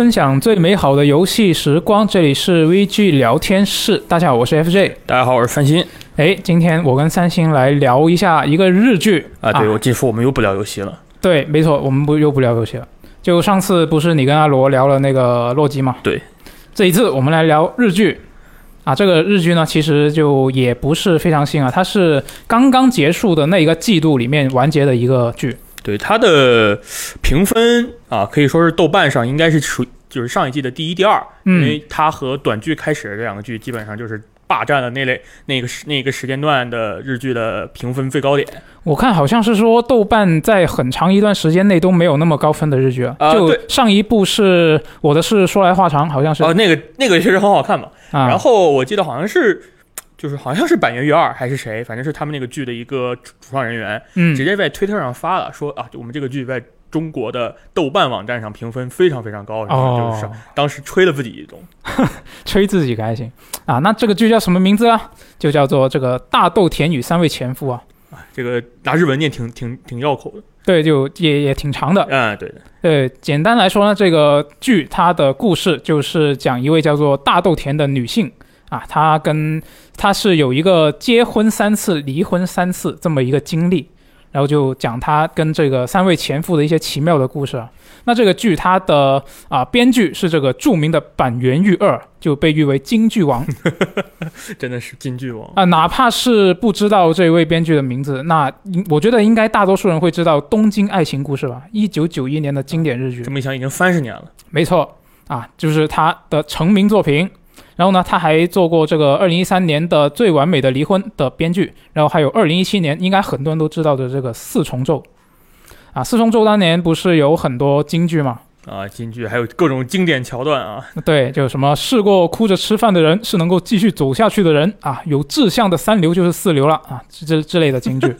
分享最美好的游戏时光，这里是 VG 聊天室。大家好，我是 FJ。 大家好，我是三星。今天我跟三星来聊一下一个日剧啊。对，我记住我们又不聊游戏了。对，没错，我们又不聊游戏了。就上次不是你跟阿罗聊了那个洛基吗？对，这一次我们来聊日剧啊。这个日剧呢，其实就也不是非常新啊，它是刚刚结束的那一个季度里面完结的一个剧。对，它的评分啊，可以说是豆瓣上应该是属于就是上一季的第一、第二，因为它和短剧开始这两个剧基本上就是霸占了那类那个时间段的日剧的评分最高点。我看好像是说豆瓣在很长一段时间内都没有那么高分的日剧啊。就上一部是我的是说来话长，好像是那个确实很好看嘛。然后我记得好像是。就是好像是板垣瑞二还是谁，反正是他们那个剧的一个主创人员，直接在推特上发了说啊，我们这个剧在中国的豆瓣网站上评分非常非常高，就是当时吹了自己一种，吹自己开心啊。那这个剧叫什么名字啊？就叫做这个《大豆田与三位前夫》啊。这个拿日文念挺绕口的。对，就也挺长的。对的。对，简单来说呢，这个剧它的故事就是讲一位叫做大豆田的女性。啊，他是有一个结婚3次、离婚3次这么一个经历，然后就讲他跟这个三位前夫的一些奇妙的故事。那这个剧它的编剧是这个著名的板垣瑞二，就被誉为金剧王，真的是金剧王啊！哪怕是不知道这位编剧的名字，那我觉得应该大多数人会知道《东京爱情故事》吧？1991年的经典日剧，这么一想已经30年了。没错啊，就是他的成名作品。然后呢，他还做过这个2013年的《最完美的离婚》的编剧，然后还有2017年应该很多人都知道的这个《四重奏》啊，《四重奏》当年不是有很多金句吗？啊，金句还有各种经典桥段啊。对，就什么试过哭着吃饭的人是能够继续走下去的人啊，有志向的3流就是4流了啊，之类的金句。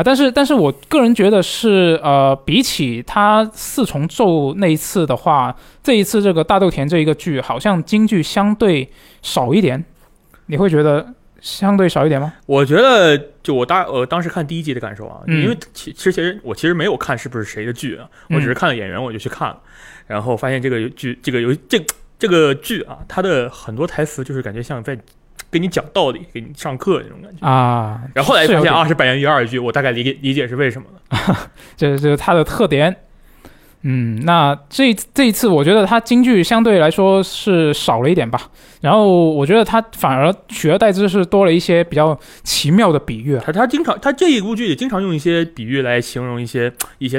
啊，但是我个人觉得是比起他四重奏那一次的话，这一次这个大豆田这一个剧好像京剧相对少一点，你会觉得相对少一点吗？我觉得就我当时看第一集的感受啊，因为其实我其实没有看是不是谁的剧啊，我只是看了演员我就去看了，然后发现这个剧这个剧啊，它的很多台词就是感觉像在。给你讲道理，给你上课那种感觉啊，然后来发现是板垣瑞二剧，我大概理解是为什么了。这是它的特点。那这一次我觉得它京剧相对来说是少了一点吧，然后我觉得它反而取而代之是多了一些比较奇妙的比喻啊。它这一部剧也经常用一些比喻来形容一些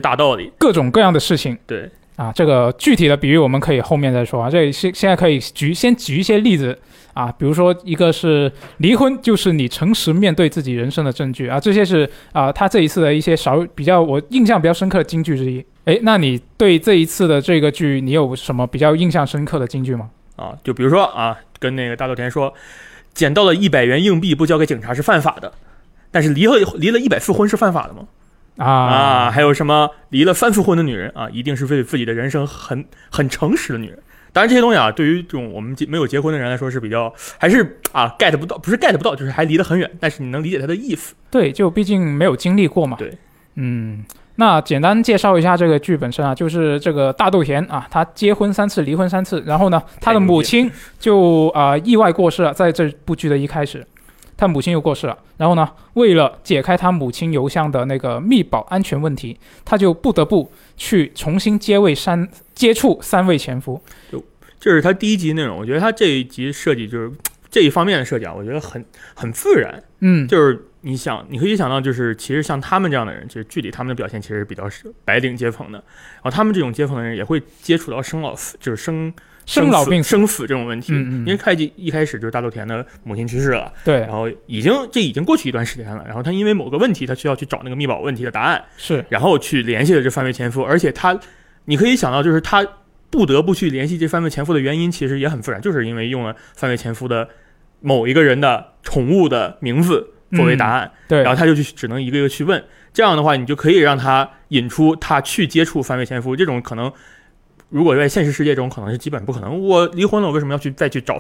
大道理，各种各样的事情。对。啊，这个具体的比喻我们可以后面再说啊。这里现在可以先举一些例子啊，比如说一个是离婚就是你诚实面对自己人生的证据啊，这些是他这一次的一些我印象比较深刻的金句之一。那你对这一次的这个剧，你有什么比较印象深刻的金句吗？啊，就比如说啊，跟那个大豆田说，捡到了100元硬币不交给警察是犯法的，但是离了100次婚是犯法的吗？啊，还有什么离了3次婚的女人啊，一定是对自己的人生很诚实的女人。当然这些东西啊，对于这种我们没有结婚的人来说是比较还是get 不到，不是 get 不到，就是还离得很远，但是你能理解他的意思。对，就毕竟没有经历过嘛。对，那简单介绍一下这个剧本身啊，就是这个大豆田啊，他结婚3次，离婚3次，然后呢，他的母亲就意外过世了，在这部剧的一开始。他母亲又过世了，然后呢，为了解开他母亲邮箱的那个密保安全问题，他就不得不去重新接触3位前夫。这是他第一集内容，我觉得他这一集设计就是这一方面的设计啊，我觉得很自然。就是你可以想到，就是其实像他们这样的人，就是具体他们的表现其实比较是白领阶层的，然后他们这种阶层的人也会接触到生老病死、生死这种问题。因为一开始就是大豆田的母亲去世了，对，然后已经过去一段时间了，然后他因为某个问题，他需要去找那个密保问题的答案，是，然后去联系了这3位前夫，而且你可以想到，就是他不得不去联系这3位前夫的原因，其实也很自然，就是因为用了3位前夫的某一个人的宠物的名字作为答案，对，然后他就只能一个一个去问，这样的话，你就可以让他引出他去接触3位前夫这种可能。如果在现实世界中可能是基本不可能，我离婚了我为什么要去再去找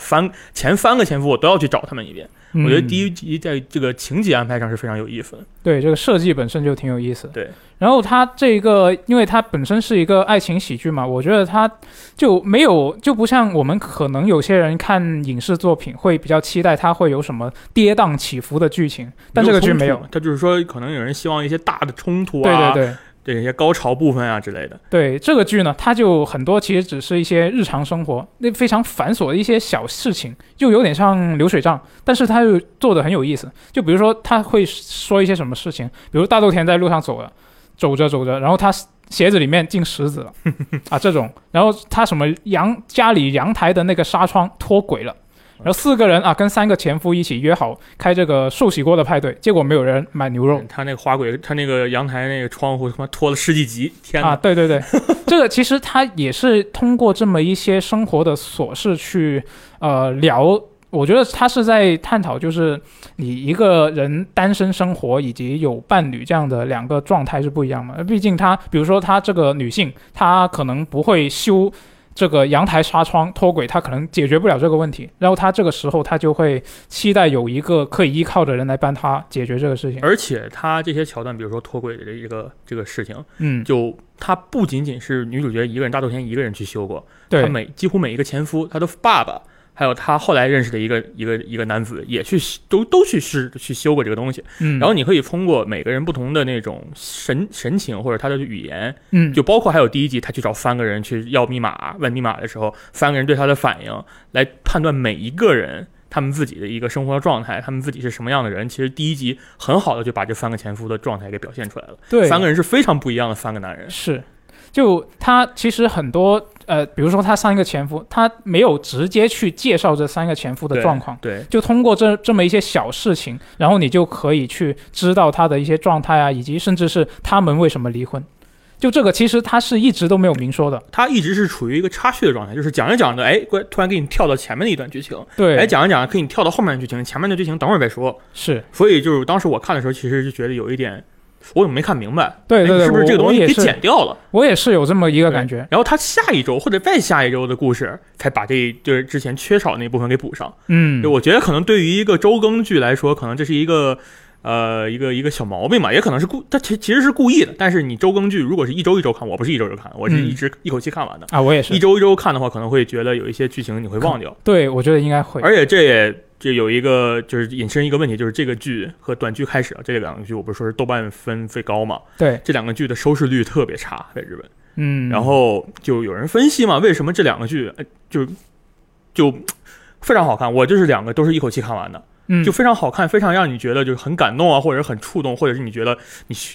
前夫，我都要去找他们一遍。我觉得第一集在这个情节安排上是非常有意思的，对，这个设计本身就挺有意思的。对，然后它这个因为它本身是一个爱情喜剧嘛，我觉得它就没有，就不像我们可能有些人看影视作品会比较期待它会有什么跌宕起伏的剧情，但这个剧没有，它就是说可能有人希望一些大的冲突啊，对对对，这些高潮部分啊之类的。对，这个剧呢它就很多其实只是一些日常生活那非常繁琐的一些小事情，就有点像流水账，但是它又做得很有意思。就比如说他会说一些什么事情，比如大豆田在路上走着，然后他鞋子里面进石子了啊这种，然后他什么家里阳台的那个纱窗脱轨了，然后四个人啊，跟3个前夫一起约好开这个寿喜锅的派对，结果没有人买牛肉。他那个花鬼，他那个阳台那个窗户他妈拖了10几集，天哪！啊，对对对，这个其实他也是通过这么一些生活的琐事去聊。我觉得他是在探讨，就是你一个人单身生活以及有伴侣这样的两个状态是不一样的。毕竟他，比如说他这个女性，她可能不会修。这个阳台纱窗脱轨他可能解决不了这个问题，然后他这个时候他就会期待有一个可以依靠的人来帮他解决这个事情。而且他这些桥段比如说脱轨的这个事情，就他不仅仅是女主角一个人，大豆田一个人去修过，他几乎每一个前夫，他的爸爸，还有他后来认识的一个男子也去都去试去修过这个东西，然后你可以通过每个人不同的那种神情或者他的语言，就包括还有第一集他去找3个人去要密码问密码的时候，3个人对他的反应来判断每一个人他们自己的一个生活状态，他们自己是什么样的人。其实第一集很好的就把这3个前夫的状态给表现出来了，对，3个人是非常不一样的3个男人。是，就他其实很多比如说他3个前夫，他没有直接去介绍这3个前夫的状况，对，就通过这么一些小事情，然后你就可以去知道他的一些状态啊，以及甚至是他们为什么离婚。就这个其实他是一直都没有明说的，他一直是处于一个插叙的状态，就是讲着讲着，哎，突然给你跳到前面的一段剧情，对，哎，讲着讲着给你跳到后面的剧情，前面的剧情等会儿再说。是，所以就是当时我看的时候，其实就觉得有一点。我也没看明白，对对对，是不是这个东西给剪掉了？我也是有这么一个感觉。然后他下一周或者再下一周的故事，才把这就是之前缺少那部分给补上。就我觉得可能对于一个周更剧来说，可能这是一个小毛病嘛，也可能是他其实是故意的。但是你周更剧如果是一周一周看，我不是一周一周看，我是一直一口气看完的啊。我也是一周一周看的话，可能会觉得有一些剧情你会忘掉。对，我觉得应该会。而且这有一个就是引申一个问题，就是这个剧和短剧开始啊，这两个剧我不是说是豆瓣分最高嘛？对，这两个剧的收视率特别差，在日本。然后就有人分析嘛，为什么这两个剧就非常好看？我就是两个都是一口气看完的，就非常好看，非常让你觉得就是很感动啊，或者很触动，或者是你觉得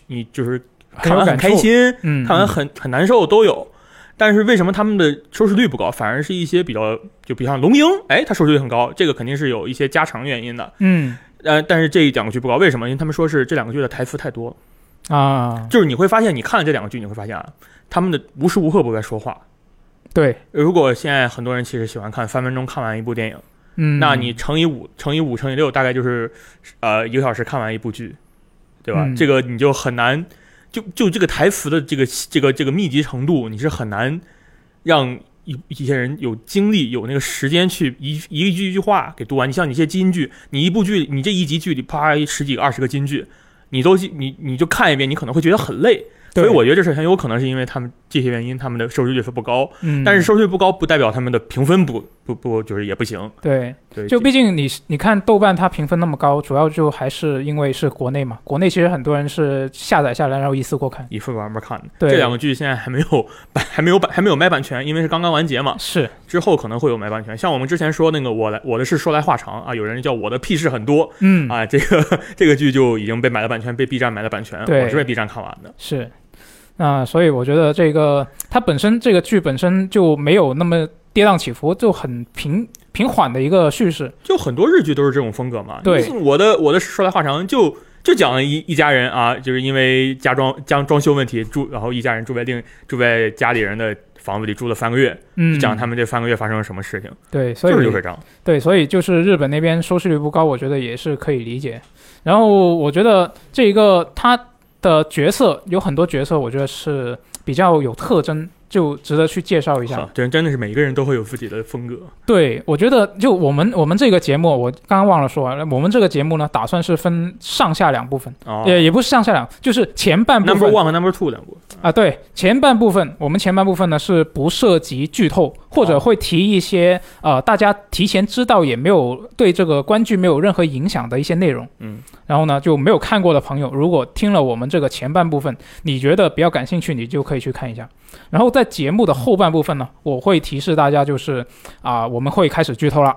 你就是看完很开心，看完很难受都有。但是为什么他们的收视率不高，反而是一些比较就比如像龙樱，哎，它收视率很高，这个肯定是有一些加长原因的。但是这两个剧不高，为什么？因为他们说是这两个剧的台词太多了啊，就是你会发现，你看了这两个剧，你会发现啊，他们的无时无刻不在说话。对，如果现在很多人其实喜欢看3分钟看完一部电影，那你乘以5乘以6，大概就是1个小时看完一部剧，对吧？这个你就很难。就这个台词的这个密集程度，你是很难让一些人有精力有那个时间去一句话给读完。你像你一些金句，你一部剧，你这一集剧里啪10几个20个金句，你就看一遍，你可能会觉得很累。所以我觉得这是很有可能是因为他们这些原因，他们的收视率不高。但是收视率不高不代表他们的评分不就是也不行。对，就毕竟你看豆瓣它评分那么高，主要就还是因为是国内嘛，国内其实很多人是下载下来然后一次过看，一次慢慢看的。对，这两个剧现在还没有买版权，因为是刚刚完结嘛。是，之后可能会有买版权。像我们之前说那个我的事说来话长啊，有人叫我的屁事很多。啊，这个剧就已经被买了版权，被 B 站买了版权，我是被 B 站看完的。是。那所以我觉得这个它本身这个剧本身就没有那么跌宕起伏，就很平缓的一个叙事。就很多日剧都是这种风格嘛。对，我的说来话长，就讲了一家人啊，就是因为装修问题然后一家人住在家里人的房子里住了3个月，就讲他们这3个月发生了什么事情。对，所以就是流水账。对，所以就是日本那边收视率不高，我觉得也是可以理解。然后我觉得这一个他的角色有很多角色，我觉得是比较有特征，就值得去介绍一下。对，真的是每一个人都会有自己的风格。对，我觉得就我们这个节目，我刚刚忘了说，我们这个节目呢，打算是分上下两部分，哦，也不是上下两，就是前半部分 number one 和 number two 两部分啊。对，前半部分，我们前半部分呢是不涉及剧透，或者会提一些，大家提前知道也没有对这个观剧没有任何影响的一些内容。嗯，然后呢，就没有看过的朋友，如果听了我们这个前半部分，你觉得比较感兴趣，你就可以去看一下。然后在节目的后半部分呢，我会提示大家，就是我们会开始剧透了，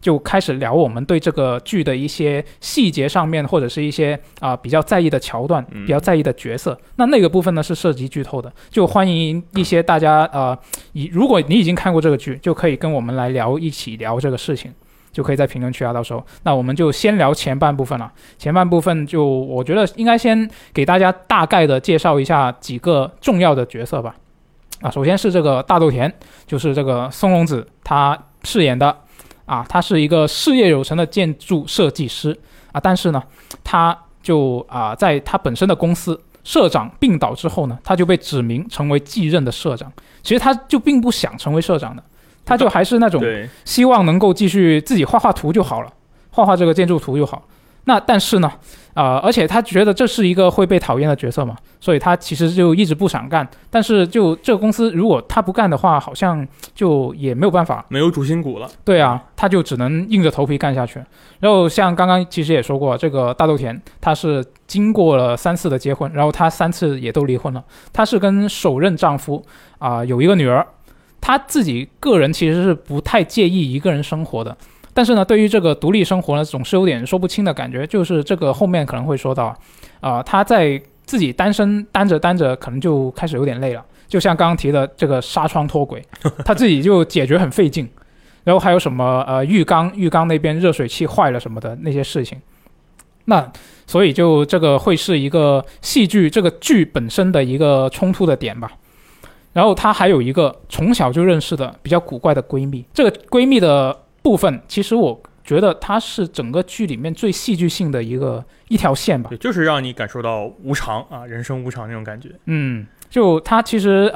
就开始聊我们对这个剧的一些细节上面，或者是一些比较在意的桥段，比较在意的角色。那个部分呢是涉及剧透的，就欢迎一些大家如果你已经看过这个剧，就可以跟我们来一起聊这个事情，就可以在评论区到时候。那我们就先聊前半部分了。前半部分就我觉得应该先给大家大概的介绍一下几个重要的角色吧。首先是这个大豆田，就是这个松隆子他饰演的，他是一个事业有成的建筑设计师，但是呢，他就在他本身的公司社长病倒之后呢，他就被指名成为继任的社长。其实他就并不想成为社长的，他就还是那种希望能够继续自己画画图就好了，画画这个建筑图就好。那但是呢，而且他觉得这是一个会被讨厌的角色嘛，所以他其实就一直不想干。但是就这个公司，如果他不干的话，好像就也没有办法，没有主心骨了。对啊，他就只能硬着头皮干下去。然后像刚刚其实也说过，这个大豆田他是经过了3次的结婚，然后他3次也都离婚了。他是跟首任丈夫有一个女儿，他自己个人其实是不太介意一个人生活的。但是呢，对于这个独立生活呢，总是有点说不清的感觉。就是这个后面可能会说到，他在自己单身单着，可能就开始有点累了。就像刚刚提的这个纱窗脱轨，他自己就解决很费劲。然后还有什么浴缸那边热水器坏了什么的那些事情。那所以就这个会是一个戏剧这个剧本身的一个冲突的点吧。然后他还有一个从小就认识的比较古怪的闺蜜，这个闺蜜的部分其实我觉得它是整个剧里面最戏剧性的一条线吧，就是让你感受到无常人生无常那种感觉。嗯，就它其实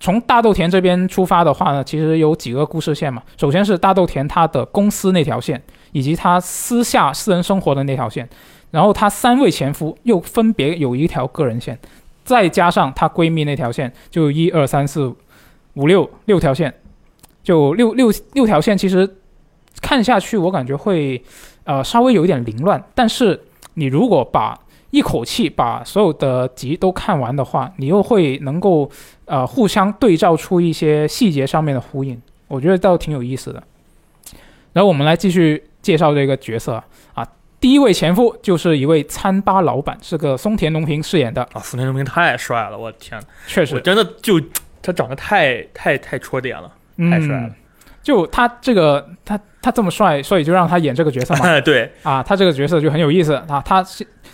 从大豆田这边出发的话呢，其实有几个故事线嘛。首先是大豆田他的公司那条线，以及他私人生活的那条线，然后他3位前夫又分别有一条个人线，再加上他闺蜜那条线，就1、2、3、4、5、6条线，就六条线。其实看下去我感觉会稍微有一点凌乱，但是你如果把一口气把所有的集都看完的话，你又会能够互相对照出一些细节上面的呼应，我觉得倒挺有意思的。然后我们来继续介绍这个角色第1位前夫就是一位餐吧老板，是个松田龙平饰演的松田龙平太帅了，我的天，确实我真的就他长得太戳点了，太帅了。就他这个他这么帅，所以就让他演这个角色嘛。对他这个角色就很有意思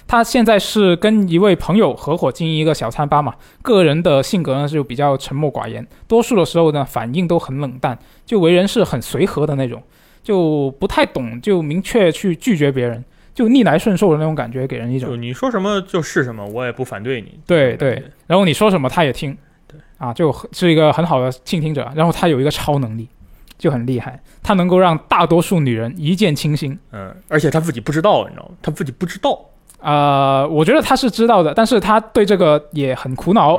他现在是跟一位朋友合伙经营一个小餐吧嘛，个人的性格呢就比较沉默寡言，多数的时候呢反应都很冷淡，就为人是很随和的那种，就不太懂就明确去拒绝别人，就逆来顺受的那种感觉，给人一种就你说什么就是什么，我也不反对你。对对，然后你说什么他也听。就是一个很好的倾听者。然后他有一个超能力，就很厉害，他能够让大多数女人一见倾心。而且他自己不知道，你知道吗？他自己不知道。我觉得他是知道的，但是他对这个也很苦恼。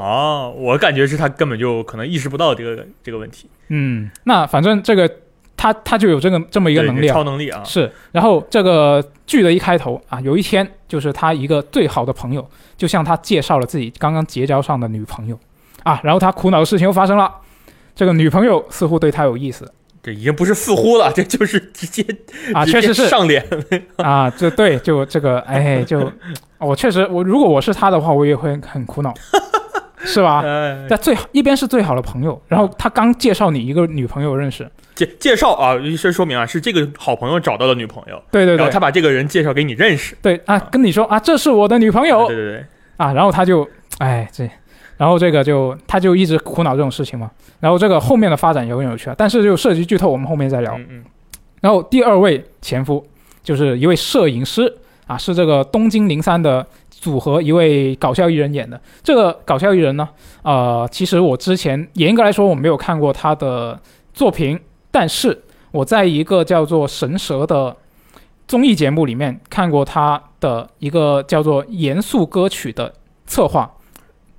我感觉是他根本就可能意识不到这个问题。嗯，那反正这个他就有这么一个能力，超能力是。然后这个剧的一开头有一天就是他一个最好的朋友就向他介绍了自己刚刚结交上的女朋友。然后他苦恼的事情又发生了，这个女朋友似乎对他有意思。这已经不是似乎了，这就是直接上脸这对，就这个就我确实，如果我是他的话，我也会很苦恼，是吧？但一边是最好的朋友，然后他刚介绍你一个女朋友认识，介绍先说明是这个好朋友找到了女朋友，对对对，然后他把这个人介绍给你认识，对跟你说这是我的女朋友，对对对然后他就然后这个他就一直苦恼这种事情嘛。然后这个后面的发展也很有趣但是就涉及剧透，我们后面再聊。然后第2位前夫就是一位摄影师是这个东京03的组合一位搞笑艺人演的。这个搞笑艺人呢，其实我之前严格来说我没有看过他的作品，但是我在一个叫做神蛇的综艺节目里面看过他的一个叫做严肃歌曲的策划，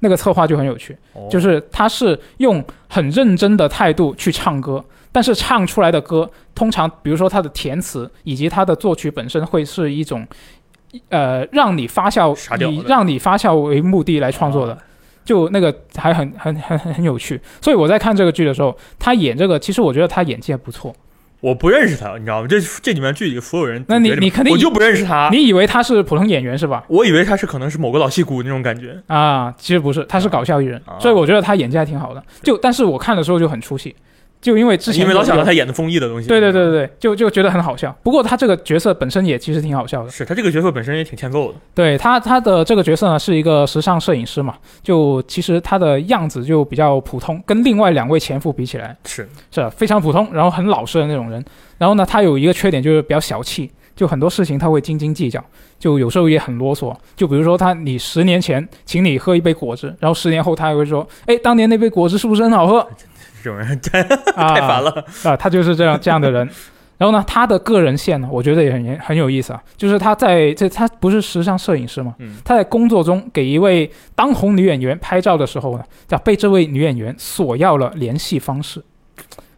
那个策划就很有趣，就是他是用很认真的态度去唱歌，但是唱出来的歌通常比如说他的填词以及他的作曲本身会是一种让你发笑，以让你发笑为目的来创作的，就那个还很有趣。所以我在看这个剧的时候，他演这个其实我觉得他演技还不错。我不认识他，你知道吗？这里面剧里所有人，那你肯定我就不认识他。你以为他是普通演员是吧？我以为他是可能是某个老戏骨那种感觉啊，其实不是，他是搞笑艺人，所以我觉得他演技还挺好的。就但是我看的时候就很出戏，就因为之前因为老想到他演的综艺的东西，对，就觉得很好笑。不过他这个角色本身也其实挺好笑的，是他这个角色本身也挺欠揍的。对他的这个角色呢是一个时尚摄影师嘛，就其实他的样子就比较普通，跟另外两位前夫比起来是非常普通，然后很老实的那种人。然后呢，他有一个缺点就是比较小气，就很多事情他会斤斤计较，就有时候也很啰嗦。就比如说你10年前请你喝一杯果汁，然后10年后他还会说，哎，当年那杯果汁是不是很好喝？这种人太烦了啊！他就是这样的人。然后呢，他的个人线呢，我觉得也很有意思啊。就是他不是时尚摄影师嘛，他在工作中给一位当红女演员拍照的时候呢，被这位女演员索要了联系方式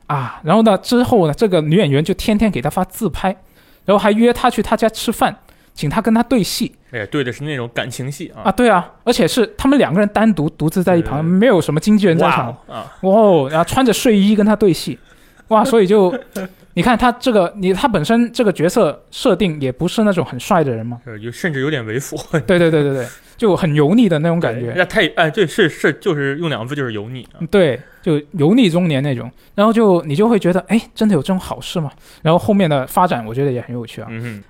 啊。然后呢，之后呢，这个女演员就天天给他发自拍，然后还约他去他家吃饭，请他跟他对戏。哎，对的是那种感情戏啊！对啊，而且是他们两个人单独独自在一旁，没有什么经纪人在场。然后穿着睡衣跟他对戏，哇！所以就你看他这个，他本身这个角色设定也不是那种很帅的人嘛，甚至有点猥琐。对，就很油腻的那种感觉。那太对，是，就是用2个字就是油腻。对，就油腻中年那种。然后你就会觉得，哎，真的有这种好事吗？然后后面的发展我觉得也很有趣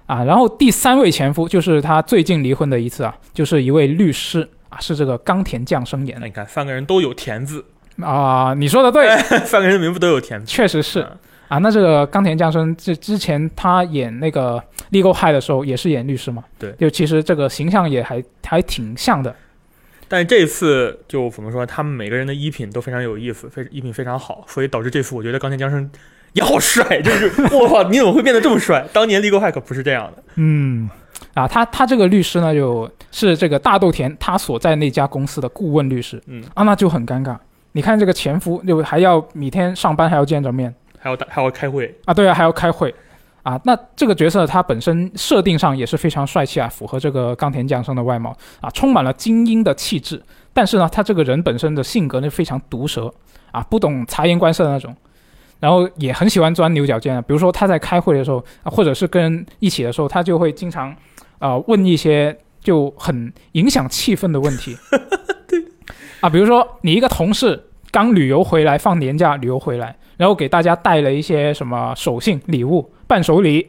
啊。然后第3位前夫就是他最近离婚的一次啊，就是一位律师啊，是这个冈田将生演的。你看3个人都有田字啊，你说的对，3个人名字都有田字，确实是。啊，那这个冈田将生之前他演那个 Legal High 的时候也是演律师嘛，对，就其实这个形象也还挺像的。但这次就怎么说，他们每个人的衣品都非常有意思，衣品非常好，所以导致这次我觉得冈田将生也好帅，就是哇，你怎么会变得这么帅？当年 Legal High 可不是这样的。他这个律师呢，就是这个大豆田他所在那家公司的顾问律师，那就很尴尬。你看这个前夫就还要每天上班还要见着面。还要开会啊！对啊，还要开会啊！那这个角色他本身设定上也是非常帅气啊，符合这个冈田将生的外貌啊，充满了精英的气质。但是呢，他这个人本身的性格呢非常毒舌啊，不懂察言观色的那种，然后也很喜欢钻牛角尖啊。比如说他在开会的时候，或者是跟人一起的时候，他就会经常问一些就很影响气氛的问题。对啊，比如说你一个同事刚旅游回来，放年假旅游回来。然后给大家带了一些什么手信、礼物、伴手礼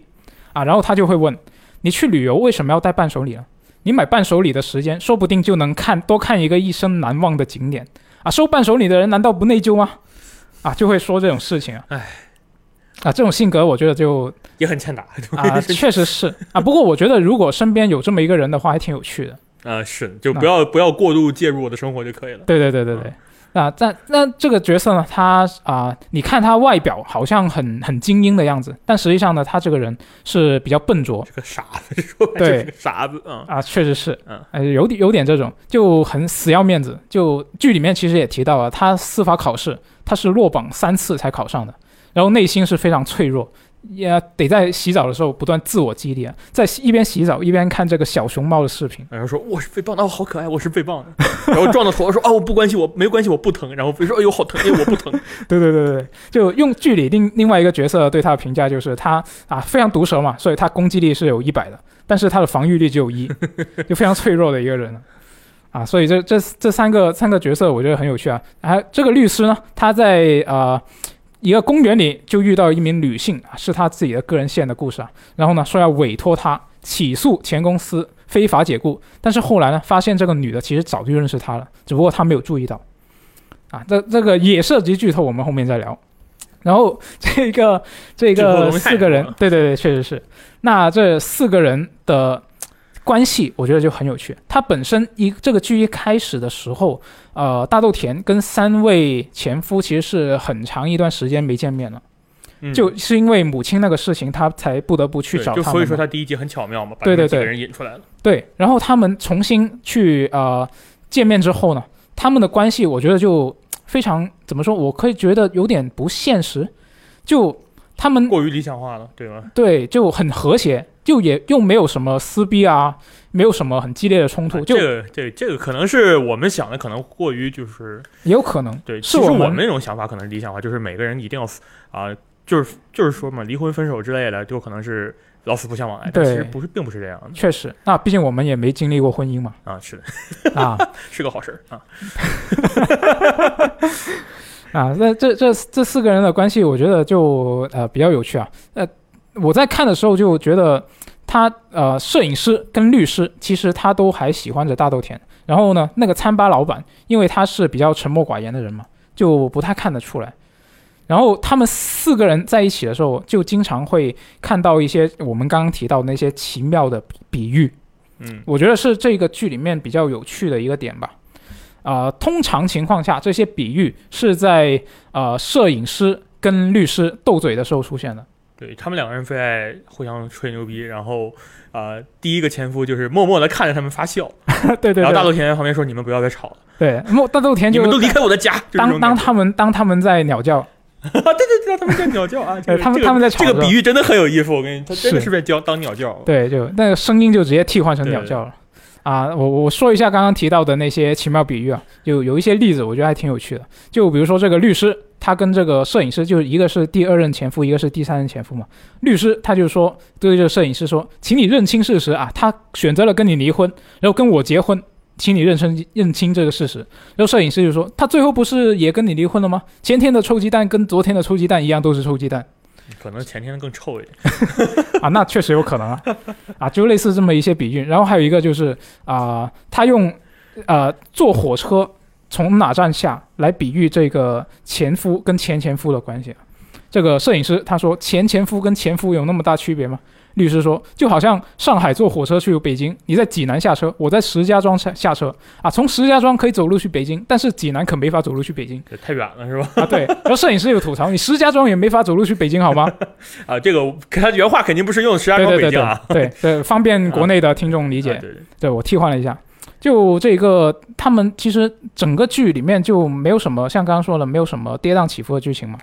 啊，然后他就会问你去旅游为什么要带伴手礼呢？你买伴手礼的时间，说不定就能多看一个一生难忘的景点啊！收伴手礼的人难道不内疚吗？啊，就会说这种事情啊！哎，啊，这种性格我觉得就也很欠打啊，确实是啊。不过我觉得如果身边有这么一个人的话，还挺有趣的啊。是，就不要过度介入我的生活就可以了。对。那这个角色呢，他你看他外表好像很精英的样子，但实际上呢，他这个人是比较笨拙，这个傻子，说白了，傻子啊，确实是，有点这种，就很死要面子。就剧里面其实也提到了，他司法考试他是落榜3次才考上的，然后内心是非常脆弱，也得在洗澡的时候不断自我激励，在一边洗澡一边看这个小熊猫的视频，然后说我是被棒的，好可爱，我是被棒的，然后撞到头说我不关系，我没关系，我不疼，然后别说哎呦好疼，哎呦我不疼。对，就用剧里另外一个角色对他的评价就是他非常毒舌嘛，所以他攻击力是有100的，但是他的防御力只有1，就非常脆弱的一个人啊。所以这三个角色我觉得很有趣啊。这个律师呢，他在一个公园里就遇到一名女性，是她自己的个人线的故事啊。然后呢，说要委托她起诉前公司非法解雇，但是后来呢，发现这个女的其实早就认识她了，只不过她没有注意到啊。这个也涉及剧透，我们后面再聊。然后这个4个人，对，确实是。那这4个人的关系我觉得就很有趣。它本身这个剧一开始的时候，大豆田跟3位前夫其实是很长一段时间没见面了，就是因为母亲那个事情他才不得不去找他们，就所以说他第一集很巧妙嘛，把这几个人引出来了。 对，然后他们重新去见面之后呢，他们的关系我觉得就非常，怎么说，我可以觉得有点不现实，就他们过于理想化了，对吗？对，就很和谐，就也又没有什么撕逼啊，没有什么很激烈的冲突。就这个可能是我们想的，可能过于就是也有可能，对，其实我们那种想法可能理想化，就是每个人一定要就是说嘛，离婚分手之类的，就可能是老死不相往来，但其实并不是这样的。确实，那毕竟我们也没经历过婚姻嘛。啊，是的，啊，是个好事啊。啊，那这四个人的关系，我觉得就比较有趣啊。我在看的时候就觉得他摄影师跟律师其实他都还喜欢着大豆田，然后呢，那个餐吧老板，因为他是比较沉默寡言的人嘛，就不太看得出来。然后他们四个人在一起的时候，就经常会看到一些我们刚刚提到的那些奇妙的比喻。我觉得是这个剧里面比较有趣的一个点吧。通常情况下，这些比喻是在摄影师跟律师斗嘴的时候出现的。对，他们两个人非爱互相吹牛逼，然后第一个前夫就是默默的看着他们发笑，对对对，然后大豆田在旁边说：“你们不要再吵了。”对，大豆田就你们都离开我的家。当他们在鸟叫。对，他们在鸟叫啊！他们在吵。这个比喻真的很有意思，我跟你，他真的是在当鸟叫。对，就那个声音就直接替换成鸟叫了啊！我说一下刚刚提到的那些奇妙比喻啊，就有一些例子，我觉得还挺有趣的。就比如说这个律师，他跟这个摄影师，就是一个是第二任前夫，一个是第三任前夫嘛。律师他就说对这个摄影师说：“请你认清事实啊，他选择了跟你离婚，然后跟我结婚。”请你认清这个事实。然后摄影师就说：“他最后不是也跟你离婚了吗？前天的臭鸡蛋跟昨天的臭鸡蛋一样，都是臭鸡蛋。可能前天更臭一点。啊，那确实有可能啊。啊，就类似这么一些比喻。然后还有一个就是他用坐火车从哪站下来比喻这个前夫跟前前夫的关系。这个摄影师他说：“前前夫跟前夫有那么大区别吗？”律师说：“就好像上海坐火车去北京，你在济南下车，我在石家庄下车啊。从石家庄可以走路去北京，但是济南可没法走路去北京，太远了，是吧？”啊，对。然后摄影师有吐槽：“你石家庄也没法走路去北京，好吗？”啊，这个他原话肯定不是用石家庄北京啊。对 对， 对， 对， 对，方便国内的听众理解。啊、对， 对， 对，我替换了一下。就这个，他们其实整个剧里面就没有什么，像刚刚说了，没有什么跌宕起伏的剧情嘛。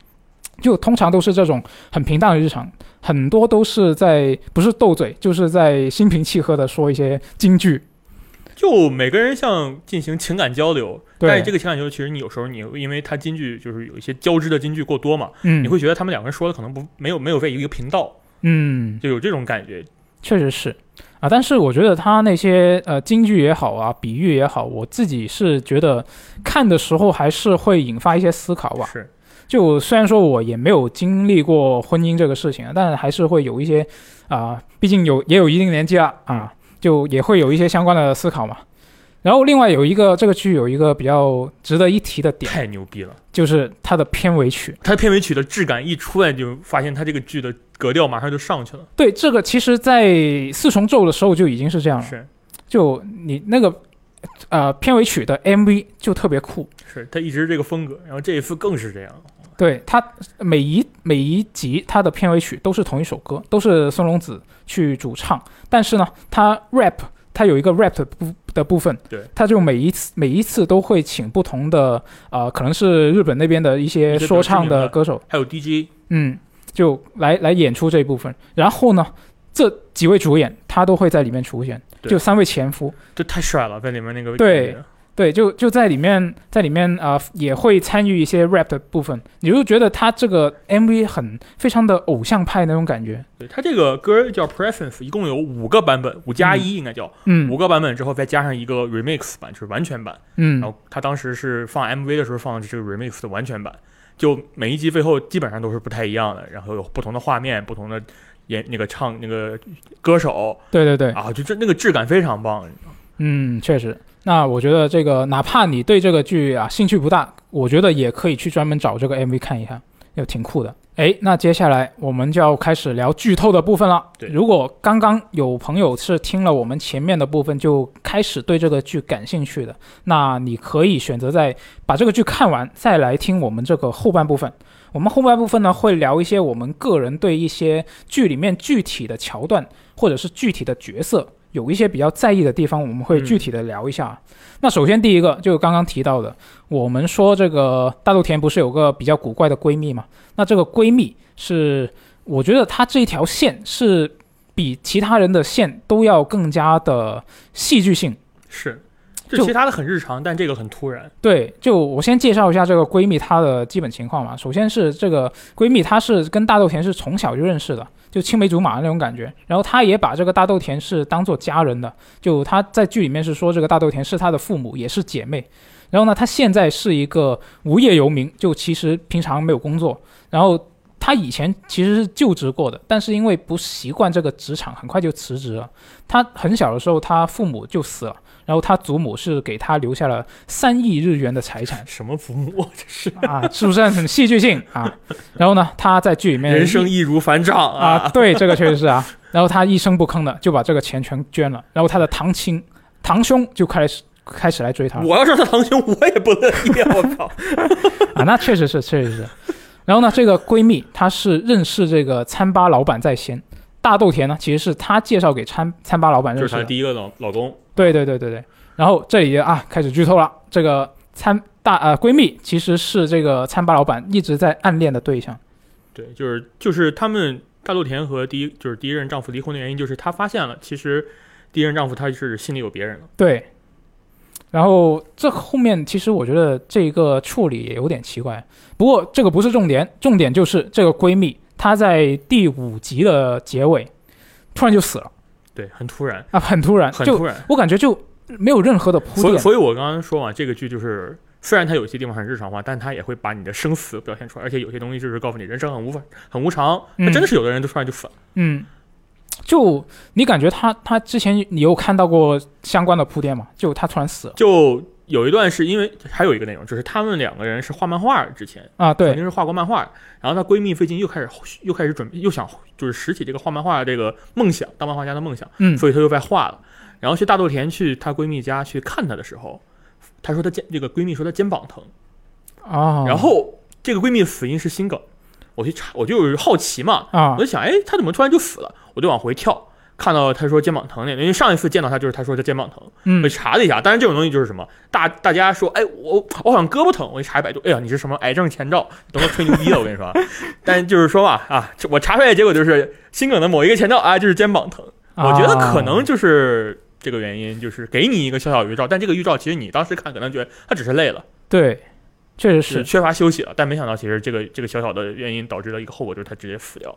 就通常都是这种很平淡的日常，很多都是在不是斗嘴，就是在心平气和的说一些金句，就每个人像进行情感交流。但是这个情感交流其实你有时候因为他金句就是有一些交织的金句过多嘛，你会觉得他们两个人说的可能没有在一个频道，就有这种感觉。确实是啊，但是我觉得他那些金句也好啊，比喻也好，我自己是觉得看的时候还是会引发一些思考吧。是。就虽然说我也没有经历过婚姻这个事情，但还是会有一些毕竟也有一定年纪了啊，就也会有一些相关的思考嘛。然后另外这个剧有一个比较值得一提的点，太牛逼了，就是它的片尾曲。它片尾曲的质感一出来，就发现它这个剧的格调马上就上去了。对，这个其实在四重奏的时候就已经是这样了。是，就你那个片尾曲的 MV 就特别酷。是，它一直这个风格，然后这一次更是这样。对，他每一集他的片尾曲都是同一首歌，都是松隆子去主唱，但是呢他 rap， 他有一个 rap 的部分。对，他就每一次都会请不同的可能是日本那边的一些说唱的歌手，还有 DJ， 就来演出这一部分。然后呢这几位主演他都会在里面出现，就3位前夫，这太帅了，在里面那个。对对，就在里面也会参与一些 rap 的部分，你就觉得他这个 MV 非常的偶像派那种感觉。对，他这个歌叫 Presence， 一共有5个版本，5+1应该叫，5个版本之后再加上一个 remix 版，就是完全版。然后他当时是放 MV 的时候放的这个 remix 的完全版，就每一集最后基本上都是不太一样的，然后有不同的画面，不同的那个唱那个歌手。对对对，啊，就那个质感非常棒。确实。那我觉得这个哪怕你对这个剧啊兴趣不大，我觉得也可以去专门找这个 MV 看一下，也挺酷的。那接下来我们就要开始聊剧透的部分了。对，如果刚刚有朋友是听了我们前面的部分就开始对这个剧感兴趣的，那你可以选择在把这个剧看完再来听我们这个后半部分。我们后半部分呢，会聊一些我们个人对一些剧里面具体的桥段或者是具体的角色有一些比较在意的地方，我们会具体的聊一下。那首先第一个就是刚刚提到的，我们说这个大豆田不是有个比较古怪的闺蜜嘛？那这个闺蜜是，我觉得她这一条线是比其他人的线都要更加的戏剧性。是，就其他的很日常，但这个很突然。对，就我先介绍一下这个闺蜜她的基本情况嘛。首先是这个闺蜜她是跟大豆田是从小就认识的，就青梅竹马那种感觉，然后她也把这个大豆田是当做家人的，就她在剧里面是说这个大豆田是她的父母也是姐妹。然后呢，她现在是一个无业游民，就其实平常没有工作，然后她以前其实是就职过的，但是因为不习惯这个职场很快就辞职了。她很小的时候她父母就死了，然后她祖母是给她留下了3亿日元的财产。什么祖母这是啊，是不是很戏剧性啊？然后呢，她在剧里面人生易如反掌 对，这个确实是啊。然后她一声不吭的就把这个钱全捐了，然后她的堂兄就开始来追她。我要是她堂兄我也不乐意啊，我靠啊，那确实是。然后呢，这个闺蜜她是认识这个餐吧老板在先，大豆田呢其实是她介绍给餐吧老板认识的，就是她第一个老公。对。然后这里啊开始剧透了，这个闺蜜其实是这个餐吧老板一直在暗恋的对象。对，就是他们大豆田和第一任丈夫离婚的原因，就是她发现了其实第一任丈夫他是心里有别人了。对。然后这后面其实我觉得这个处理也有点奇怪，不过这个不是重点，重点就是这个闺蜜她在第5集的结尾突然就死了。对，很突然，我感觉就没有任何的铺垫。所以我刚刚说嘛，这个剧就是虽然它有些地方很日常化，但它也会把你的生死表现出来，而且有些东西就是告诉你人生很无常，它真的是有的人就突然就死了。嗯，就你感觉他之前你有看到过相关的铺垫吗？就他突然死了，就有一段是因为还有一个内容，就是他们两个人是画漫画之前啊，对，肯定是画过漫画。然后她闺蜜最近又开始准备，又想就是拾起这个画漫画这个梦想，当漫画家的梦想，所以她又在画了。然后去大豆田去她闺蜜家去看她的时候，她说她这个闺蜜说她肩膀疼啊，然后这个闺蜜的死因是心梗。我就好奇嘛，我就想，哎，他怎么突然就死了？我就往回跳，看到他说肩膀疼那，因为上一次见到他就是他说他肩膀疼，我查了一下。当然这种东西就是什么，大家说，哎，我好像胳膊疼，我一查100度，哎呀，你是什么癌症前兆？等我吹牛逼了，我跟你说。但就是说嘛，啊，我查出来的结果就是心梗的某一个前兆啊，就是肩膀疼。我觉得可能就是这个原因，就是给你一个小小预兆，但这个预兆其实你当时看可能觉得他只是累了。对。确实是缺乏休息了，但没想到其实这个小小的原因导致了一个后果，就是他直接死掉。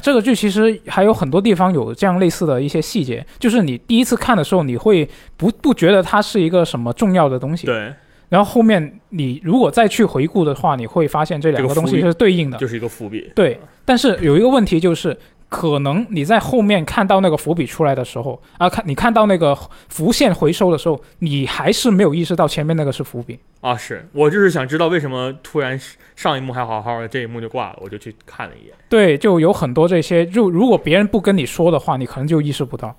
这个剧其实还有很多地方有这样类似的一些细节，就是你第一次看的时候你会不觉得它是一个什么重要的东西。对。然后后面你如果再去回顾的话，你会发现这两个东西是对应的，就是一个伏笔。对。但是有一个问题就是。可能你在后面看到那个伏笔出来的时候啊，你看到那个浮现回收的时候，你还是没有意识到前面那个是伏笔啊。是，我就是想知道为什么突然上一幕还好好的，这一幕就挂了，我就去看了一眼。对，就有很多这些，就如果别人不跟你说的话，你可能就意识不到。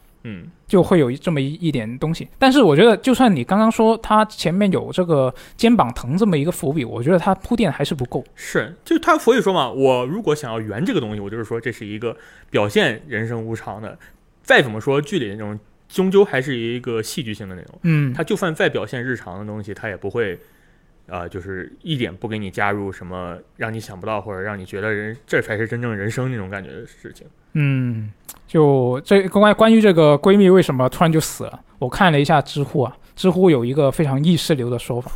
就会有这么一点东西。但是我觉得就算你刚刚说他前面有这个肩膀疼这么一个伏笔，我觉得他铺垫还是不够。是，就他所以说嘛，我如果想要圆这个东西，我就是说这是一个表现人生无常的，再怎么说剧里那种终究还是一个戏剧性的内容。他就算再表现日常的东西，他也不会就是一点不给你加入什么让你想不到或者让你觉得这才是真正人生那种感觉的事情。就这关于这个闺蜜为什么突然就死了，我看了一下知乎啊，知乎有一个非常意识流的说法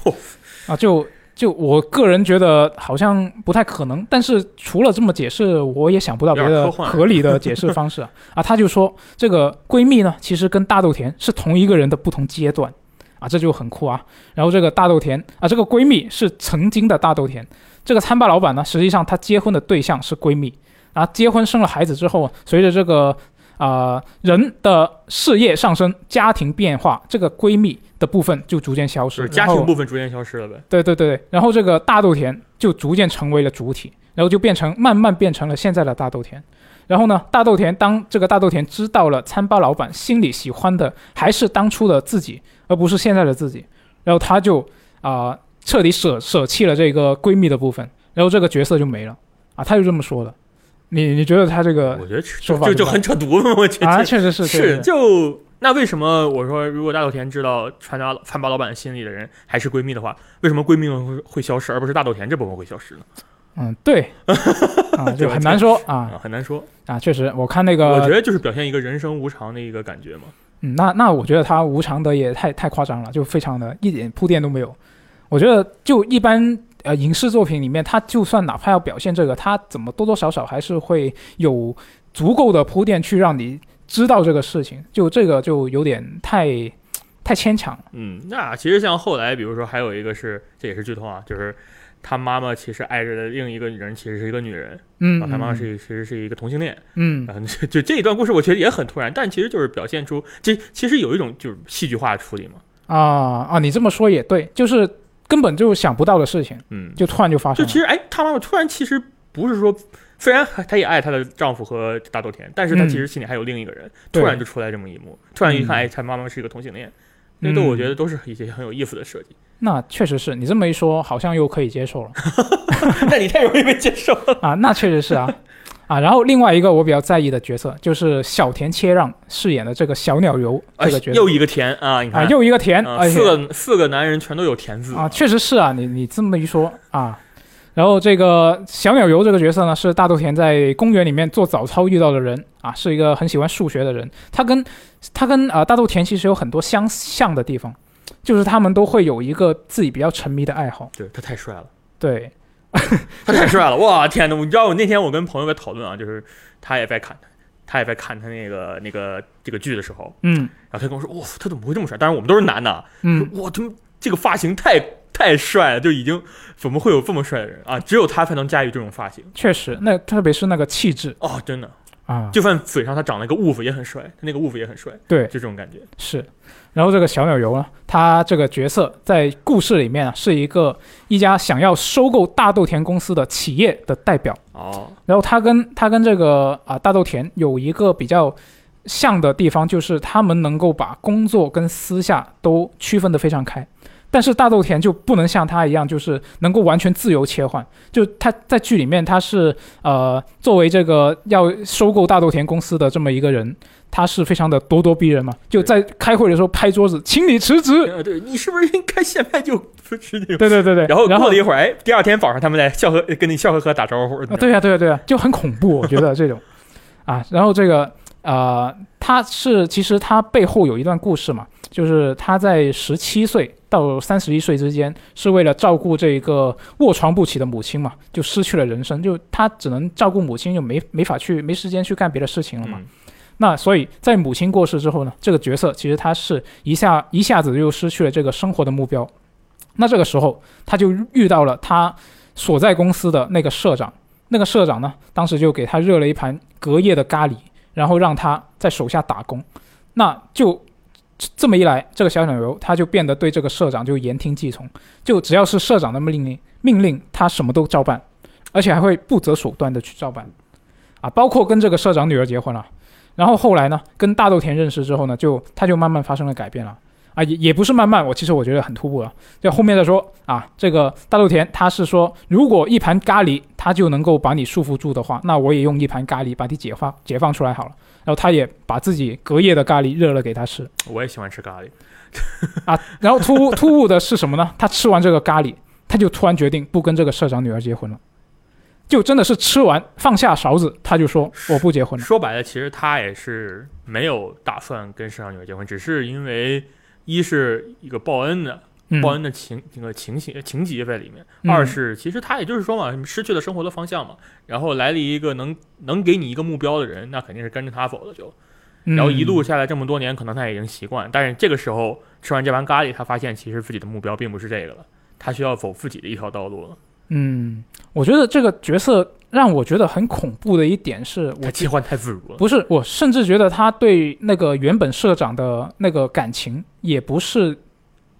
啊，就我个人觉得好像不太可能，但是除了这么解释，我也想不到别的合理的解释方式啊。他就说这个闺蜜呢，其实跟大豆田是同一个人的不同阶段啊，这就很酷啊。然后这个大豆田啊，这个闺蜜是曾经的大豆田，这个餐吧老板呢，实际上他结婚的对象是闺蜜。啊，结婚生了孩子之后，随着这个人的事业上升，家庭变化，这个闺蜜的部分就逐渐消失，家庭部分逐渐消失了呗。对。然后这个大豆田就逐渐成为了主体，然后就变成慢慢变成了现在的大豆田。然后呢，大豆田当这个大豆田知道了餐吧老板心里喜欢的还是当初的自己，而不是现在的自己，然后他就彻底舍弃了这个闺蜜的部分，然后这个角色就没了啊，他就这么说的。你觉得他这个说法就很扯犊子，我觉得啊，确实是就。那为什么我说如果大豆田知道餐吧老板心里的人还是闺蜜的话，为什么闺蜜会消失而不是大豆田这部分会消失呢？嗯，对啊，就很难说啊，很难说啊，确实我看那个我觉得就是表现一个人生无常的一个感觉嘛。嗯，那我觉得他无常的也太夸张了，就非常的一点铺垫都没有。我觉得就一般影视作品里面，他就算哪怕要表现这个，他怎么多多少少还是会有足够的铺垫去让你知道这个事情，就这个就有点太牵强了。嗯，那其实像后来比如说还有一个是，这也是剧透啊，就是他妈妈其实爱着的另一个人其实是一个女人，嗯，然后他妈妈其实是一个同性恋，嗯，然后就这一段故事我觉得也很突然，但其实就是表现出这其实有一种就是戏剧化的处理嘛。啊，你这么说也对，就是根本就想不到的事情，嗯，就突然就发生了。就其实哎，他妈妈突然其实不是说。虽然她也爱她的丈夫和大豆田，但是她其实心里还有另一个人，突然就出来这么一幕，突然一看，哎，她妈妈是一个同性恋，那对我觉得都是一些很有意思的设计。那确实是你这么一说，好像又可以接受了。那你太容易被接受了啊！那确实是啊啊！然后另外一个我比较在意的角色就是小田切让饰演的这个小鸟游这个角色，又一个田啊！你看，又一个田，四个男人全都有田字啊！确实是啊，你这么一说啊。然后这个小鸟游这个角色呢，是大豆田在公园里面做早操遇到的人啊，是一个很喜欢数学的人。他跟大豆田其实有很多相像的地方，就是他们都会有一个自己比较沉迷的爱好。对，他太帅了。对，他太帅了！哇，天哪！你知道我那天我跟朋友在讨论啊，就是他也在看他那个这个剧的时候，嗯，然后他跟我说，哇，他怎么会这么帅？当然我们都是男的，嗯，哇，他这个发型太帅了，就已经怎么会有这么帅的人啊？只有他才能驾驭这种发型。确实，那特别是那个气质哦，真的啊，就算嘴上他长了一个 woof 也很帅，他那个 woof 也很帅，对，就这种感觉是。然后这个小鸟游呢，他这个角色在故事里面啊，是一家想要收购大豆田公司的企业的代表哦。然后他跟这个大豆田有一个比较像的地方，就是他们能够把工作跟私下都区分得非常开。但是大豆田就不能像他一样，就是能够完全自由切换。就他在剧里面，他是作为这个要收购大豆田公司的这么一个人，他是非常的咄咄逼人嘛。就在开会的时候拍桌子，请你辞职。对，你是不是应该现在就辞职？对。然后过了一会儿，哎，第二天早上他们来跟你笑呵呵打招呼。对啊，就很恐怖，我觉得这种啊。然后这个他是其实他背后有一段故事嘛，就是他在17岁。到31岁之间，是为了照顾这个卧床不起的母亲嘛，就失去了人生，就他只能照顾母亲，就没时间去干别的事情了嘛。那所以在母亲过世之后呢，这个角色其实他是一下子就失去了这个生活的目标。那这个时候他就遇到了他所在公司的那个社长，那个社长呢，当时就给他热了一盘隔夜的咖喱，然后让他在手下打工。那就这么一来，这个小鸟游他就变得对这个社长就言听计从，就只要是社长的命令他什么都照办，而且还会不择手段的去照办啊，包括跟这个社长女儿结婚了。然后后来呢，跟大豆田认识之后呢，他就慢慢发生了改变了啊，也不是慢慢，我觉得很突兀了，就后面再说啊。这个大豆田他是说，如果一盘咖喱他就能够把你束缚住的话，那我也用一盘咖喱把你解放出来好了。然后他也把自己隔夜的咖喱热了给他吃。我也喜欢吃咖喱啊。然后突兀的是什么呢？他吃完这个咖喱，他就突然决定不跟这个社长女儿结婚了，就真的是吃完放下勺子，他就说我不结婚了。说白了，其实他也是没有打算跟社长女儿结婚，只是因为一是一个报恩的情节在里面，二是其实他也就是说嘛，失去了生活的方向嘛，然后来了一个能给你一个目标的人，那肯定是跟着他走的就，然后一路下来这么多年，可能他已经习惯，但是这个时候吃完这盘咖喱，他发现其实自己的目标并不是这个了，他需要走自己的一条道路了。嗯，我觉得这个角色让我觉得很恐怖的一点是，他切换太自如了。不是，我甚至觉得他对那个原本社长的那个感情也不是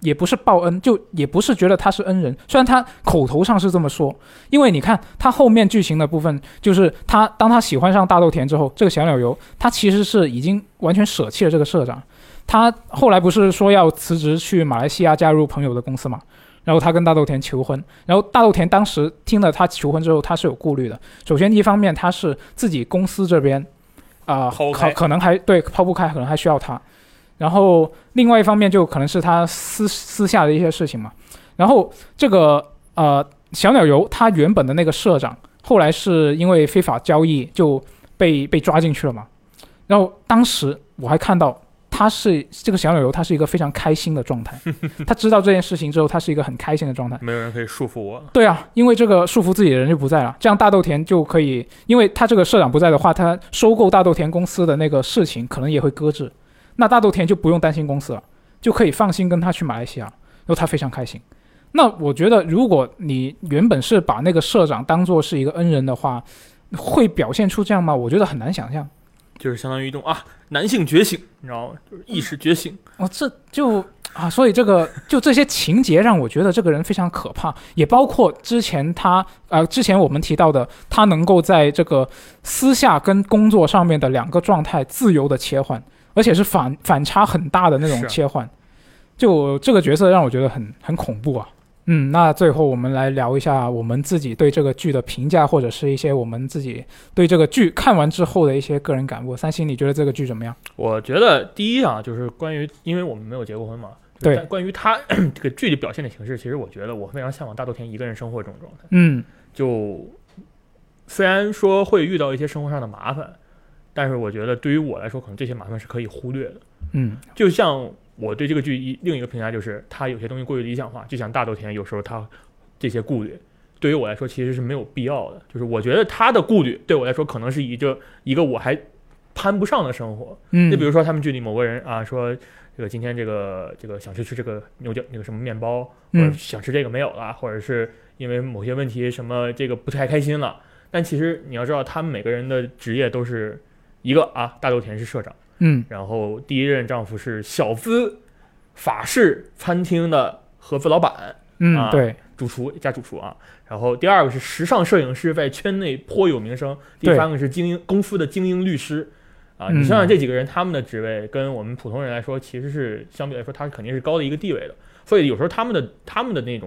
也不是报恩，就也不是觉得他是恩人，虽然他口头上是这么说。因为你看他后面剧情的部分，就是他当他喜欢上大豆田之后，这个小鸟游他其实是已经完全舍弃了这个社长，他后来不是说要辞职去马来西亚加入朋友的公司嘛，然后他跟大豆田求婚，然后大豆田当时听了他求婚之后他是有顾虑的。首先一方面他是自己公司这边可能还对抛不开，可能还需要他，然后另外一方面就可能是他 私下的一些事情嘛。然后这个小鸟游他原本的那个社长后来是因为非法交易就 被抓进去了嘛。然后当时我还看到他是这个小鸟游他是一个非常开心的状态，他知道这件事情之后他是一个很开心的状态，没有人可以束缚我。对啊，因为这个束缚自己的人就不在了，这样大豆田就可以，因为他这个社长不在的话，他收购大豆田公司的那个事情可能也会搁置，那大豆田就不用担心公司了，就可以放心跟他去马来西亚，然后他非常开心。那我觉得如果你原本是把那个社长当作是一个恩人的话，会表现出这样吗？我觉得很难想象，就是相当于一种男性觉醒，你知道吗？就是意识觉醒。这就所以这个就这些情节让我觉得这个人非常可怕，也包括之前我们提到的，他能够在这个私下跟工作上面的两个状态自由的切换，而且是反差很大的那种切换，就这个角色让我觉得很恐怖啊。那最后我们来聊一下我们自己对这个剧的评价，或者是一些我们自己对这个剧看完之后的一些个人感悟。三星，你觉得这个剧怎么样？我觉得第一就是关于，因为我们没有结过婚嘛，对，关于他这个剧的表现的形式，其实我觉得我非常向往大豆田一个人生活这种状态。就虽然说会遇到一些生活上的麻烦，但是我觉得对于我来说，可能这些麻烦是可以忽略的。就像我对这个剧另一个评价就是，它有些东西过于理想化，就像大豆田有时候他这些顾虑，对于我来说其实是没有必要的。就是我觉得他的顾虑对我来说，可能是一个我还攀不上的生活。就比如说他们剧里某个人说，这个今天这个想去吃这个牛角那个什么面包，或者想吃这个没有了，或者是因为某些问题什么这个不太开心了。但其实你要知道，他们每个人的职业都是。一个大豆田是社长，然后第一任丈夫是小资法式餐厅的合资老板，对，主厨啊。然后第二个是时尚摄影师，在圈内颇有名声。第三个是公司的精英律师啊。你想想这几个人，他们的职位跟我们普通人来说，其实是相对来说，他肯定是高的一个地位的。所以有时候他们的那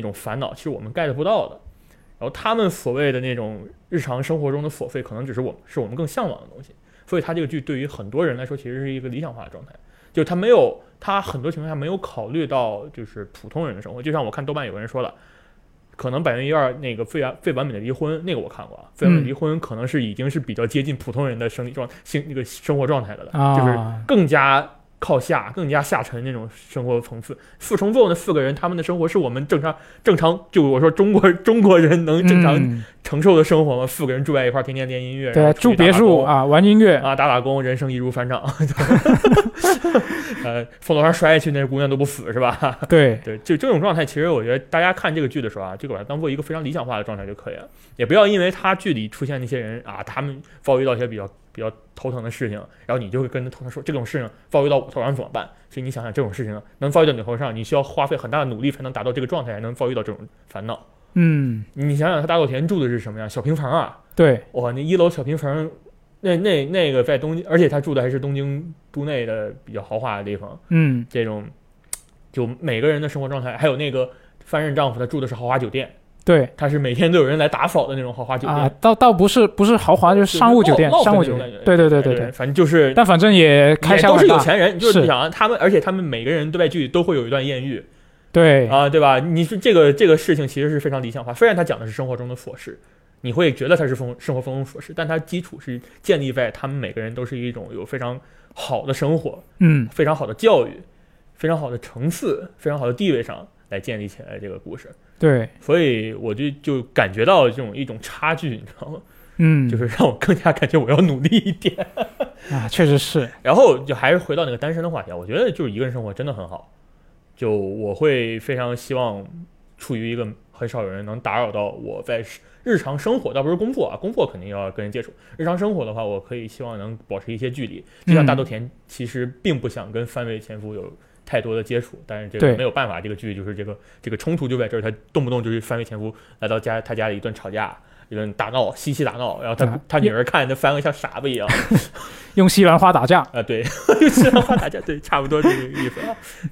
种烦恼，其实我们 get 不到的。然后他们所谓的那种日常生活中的琐碎，可能只是我们更向往的东西。所以他这个剧对于很多人来说，其实是一个理想化的状态，就是他很多情况下没有考虑到就是普通人的生活。就像我看豆瓣有个人说了，可能1%那个最完美的离婚，那个我看过啊，最完美的离婚可能是已经是比较接近普通人的那个生活状态了的，就是更加靠下，更加下沉那种生活层次。四重奏那四个人，他们的生活是我们正常，就我说中国人能正常承受的生活吗？四个人住在一块，天天练音乐，对，住别墅玩音乐打工，人生一如翻唱。风楼上摔下去那姑娘都不死是吧？对，就这种状态，其实我觉得大家看这个剧的时候就把它当做一个非常理想化的状态就可以了，也不要因为他剧里出现那些人他们遭遇到一些比较头疼的事情，然后你就会跟头疼说这种事情遭遇到我头上怎么办？所以你想想，这种事情能遭遇到你头上，你需要花费很大的努力才能达到这个状态，才能遭遇到这种烦恼。你想想他大豆田住的是什么样小平房对，哇，那1楼小平房，那个在东京，而且他住的还是东京都内的比较豪华的地方。这种就每个人的生活状态，还有那个翻任丈夫他住的是豪华酒店。对，他是每天都有人来打扫的那种豪华酒店倒不是豪华，就是商务酒店，商务酒店。对，反正就是，但反正也开销都是有钱人，就是想他们，而且他们每个人对外剧都会有一段艳遇。对对吧？你是这个事情其实是非常理想化，虽然他讲的是生活中的琐事，你会觉得他是生活中的琐事，但他基础是建立在他们每个人都是一种有非常好的生活，非常好的教育，非常好的层次，非常好的地位上来建立起来这个故事。对，所以我就感觉到这种一种差距，你知道吗？就是让我更加感觉我要努力一点。确实是。然后就还是回到那个单身的话题，我觉得就是一个人生活真的很好。就我会非常希望处于一个很少有人能打扰到我在日常生活，倒不是工作工作肯定要跟人接触。日常生活的话，我可以希望能保持一些距离。就像大豆田其实并不想跟三位前夫有太多的接触，但是这个没有办法，这个剧就是这个冲突就在这儿，他动不动就是翻越前夫来到他家里一顿吵架，一顿打闹，嬉戏打闹，然后他女儿看着翻个像傻子一样，用西兰花打架啊，对，用西兰花打架，对，差不多这个意思。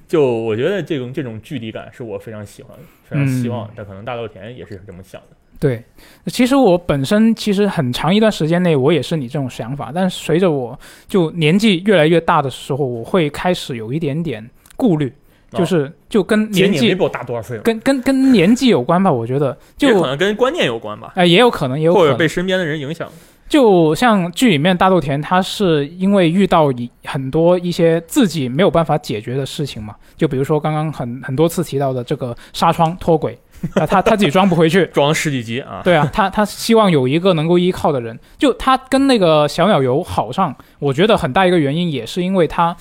就我觉得这种距离感是我非常喜欢的，非常希望。但可能大豆田也是这么想的。对，其实我本身其实很长一段时间内我也是你这种想法，但是随着我就年纪越来越大的时候，我会开始有一点点顾虑，就是就跟年纪，比我大多少岁，跟年纪有关吧，我觉得就也可能跟观念有关吧，也有可能，或者被身边的人影响。就像剧里面大豆田，他是因为遇到很多一些自己没有办法解决的事情嘛，就比如说刚刚很多次提到的这个纱窗脱轨啊，他自己装不回去，装了十几集啊。对啊，他希望有一个能够依靠的人。就他跟那个小鸟游好上，我觉得很大一个原因也是因为他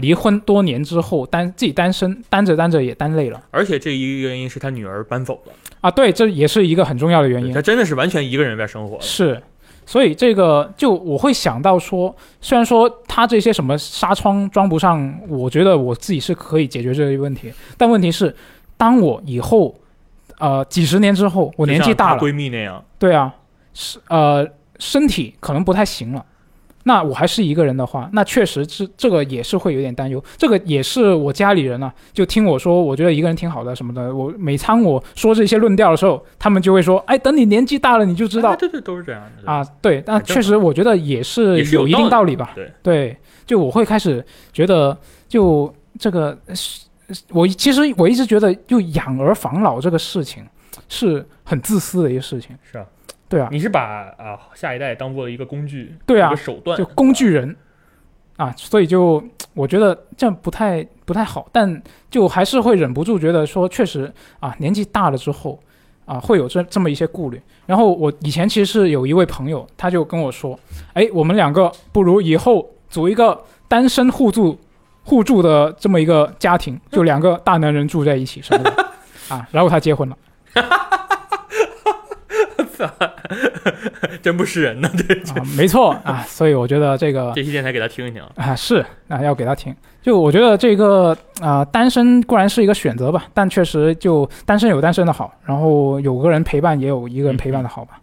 离婚多年之后自己单身，单着单着也单累了。而且这一个原因是他女儿搬走了啊，对，这也是一个很重要的原因。他真的是完全一个人在生活。是，所以这个就我会想到说，虽然说他这些什么纱窗装不上，我觉得我自己是可以解决这个问题，但问题是，当我以后。几十年之后，我年纪大了，闺蜜那样，对啊，身体可能不太行了。那我还是一个人的话，那确实这个也是会有点担忧。这个也是我家里人啊，就听我说，我觉得一个人挺好的什么的。我每当我说这些论调的时候，他们就会说：“哎，等你年纪大了，你就知道。”对对，都是这样的啊。对，但确实我觉得也是有一定道理吧。对，就我会开始觉得，就这个。其实我一直觉得就养儿防老这个事情是很自私的一个事情。是啊，对啊，你是把下一代当做一个工具，对啊，一个手段，就工具人啊，所以就我觉得这样不太好，但就还是会忍不住觉得说确实啊，年纪大了之后啊，会有这么一些顾虑。然后我以前其实是有一位朋友，他就跟我说，哎，我们两个不如以后组一个单身互助的这么一个家庭，就两个大男人住在一起什么的啊，然后他结婚了，真不是人呢，对啊，没错啊，所以我觉得这期电台给他听一听啊，是啊，要给他听。就我觉得这个单身固然是一个选择吧，但确实就单身有单身的好，然后有个人陪伴也有一个人陪伴的好吧，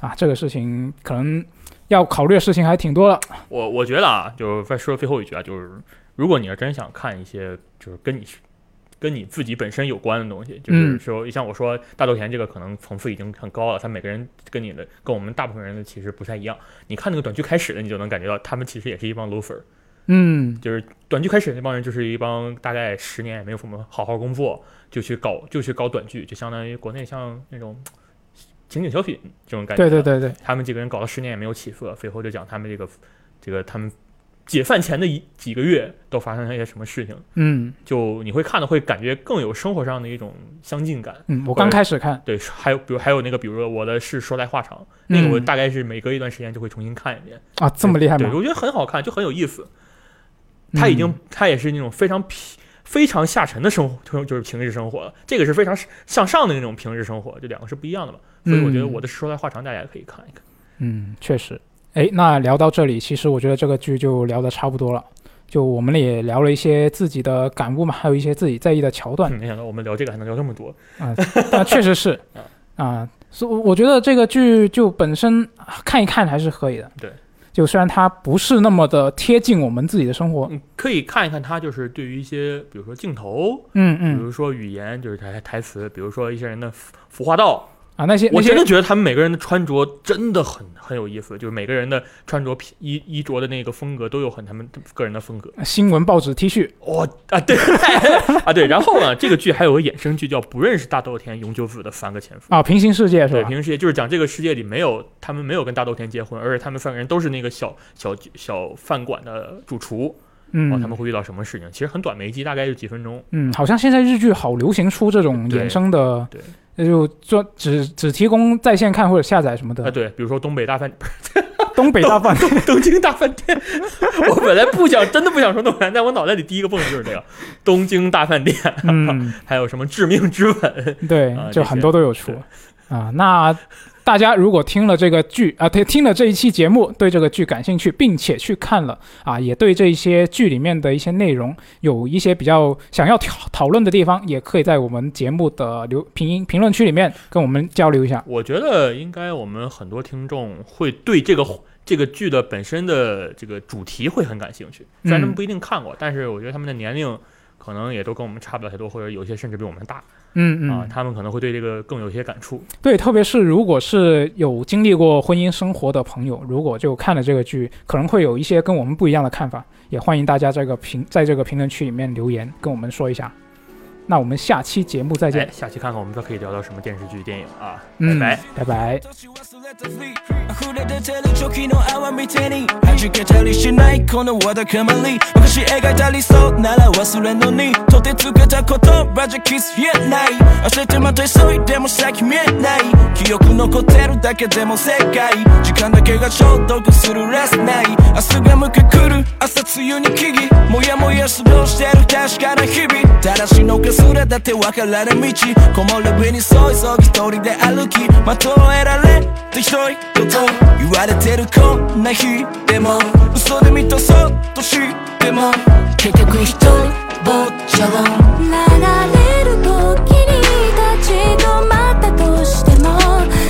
啊，这个事情可能要考虑的事情还挺多了。我觉得啊，就再说最后一句啊，就是。如果你要真想看一些就是跟你自己本身有关的东西，就是说像我说大豆田这个可能层次已经很高了，他每个人跟我们大部分人的其实不太一样。你看那个短剧开始的，你就能感觉到他们其实也是一帮 loser。嗯，就是短剧开始那帮人就是一帮大概10年也没有什么好好工作，就去搞短剧，就相当于国内像那种情景小品这种感觉。对对对对，他们几个人搞了10年也没有起色，最后就讲他们这个他们。解散前的几个月都发生了一些什么事情，嗯，就你会看的会感觉更有生活上的一种相近感。嗯，我刚开始看，对，还有我的是说来话长，那个我大概是每隔一段时间就会重新看一遍啊，这么厉害吗？对，我觉得很好看，就很有意思。他也是那种非常下沉的生活，就是平日生活了。这个是非常向上的那种平日生活，这两个是不一样的嘛。所以我觉得我的是说来话长，大家也可以看一看。嗯，确实。哎，那聊到这里，其实我觉得这个剧就聊得差不多了，就我们也聊了一些自己的感悟嘛，还有一些自己在意的桥段。没想到我们聊这个还能聊这么多啊！确实是啊，所以我觉得这个剧就本身看一看还是可以的。对，就虽然它不是那么的贴近我们自己的生活，可以看一看它就是对于一些，比如说镜头，比如说语言，就是台词，比如说一些人的服化道。啊，那些我真的觉得他们每个人的穿着真的很有意思，就是每个人的穿着衣着的那个风格都有他们个人的风格。新闻报纸 T 恤，哦啊对啊对，然后呢，这个剧还有个衍生剧叫《不认识大豆田永久子的3个前夫》啊，平行世界是吧？对，平行世界就是讲这个世界里他们没有跟大豆田结婚，而且他们3个人都是那个小饭馆的主厨。嗯、哦，他们会遇到什么事情？其实很短，每一集大概就几分钟。嗯，好像现在日剧好流行出这种衍生的，对，那就只提供在线看或者下载什么的。啊，对，比如说东北大饭，东北大饭店，东京大饭店。我本来真的不想说东南，但我脑袋里第一个蹦的就是这个东京大饭店。嗯，还有什么致命之吻？对，就很多都有出啊。那大家如果听了这个剧啊，听了这一期节目，对这个剧感兴趣，并且去看了啊，也对这一些剧里面的一些内容有一些比较想要讨论的地方，也可以在我们节目的评论区里面跟我们交流一下。我觉得应该我们很多听众会对这个剧的本身的这个主题会很感兴趣，虽然他们不一定看过，但是我觉得他们的年龄可能也都跟我们差不了太多，或者有些甚至比我们大。他们可能会对这个更有些感触。对，特别是如果是有经历过婚姻生活的朋友，如果就看了这个剧，可能会有一些跟我们不一样的看法，也欢迎大家在这个评论区里面留言跟我们说一下。那我们下期节目再见，下期看看我们都可以聊到什么电视剧电影啊。拜拜。それだって分からない道こもる上にそいそい一人で歩き的を得られてひどいこと言われてるこんな日でも嘘で満たそうとしても結局一人ぼっちゃをなられる時に立ち止まったとしても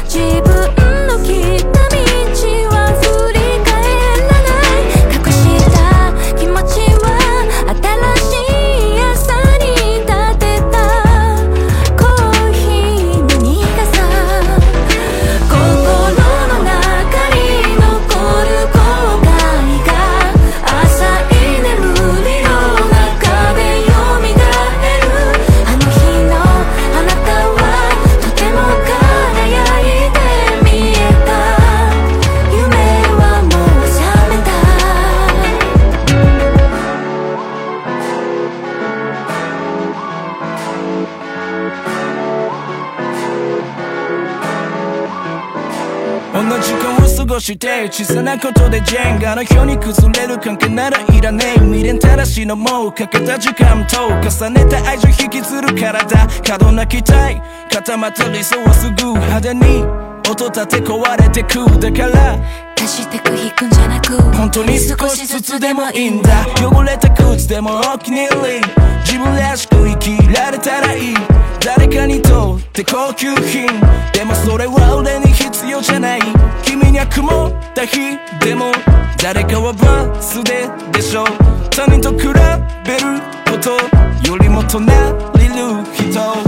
自分の来た道は振り返らない隠した気持ちは新しい小さなことでジェンガの表に崩れる関係ならいらねえ未練たらしのもうかけた時間と重ねた愛情引きずる体過度な期待固まった理想はすぐ肌に音立て壊れてくだから足してく引くんじゃなく本当に少しずつでもいいんだ汚れた靴でもお気に入り自分らしく生きられたらいい誰かにとって高級品でもそれは俺に必要じゃない君には曇った日でも誰かはバスででしょ他人と比べることよりも隣りる人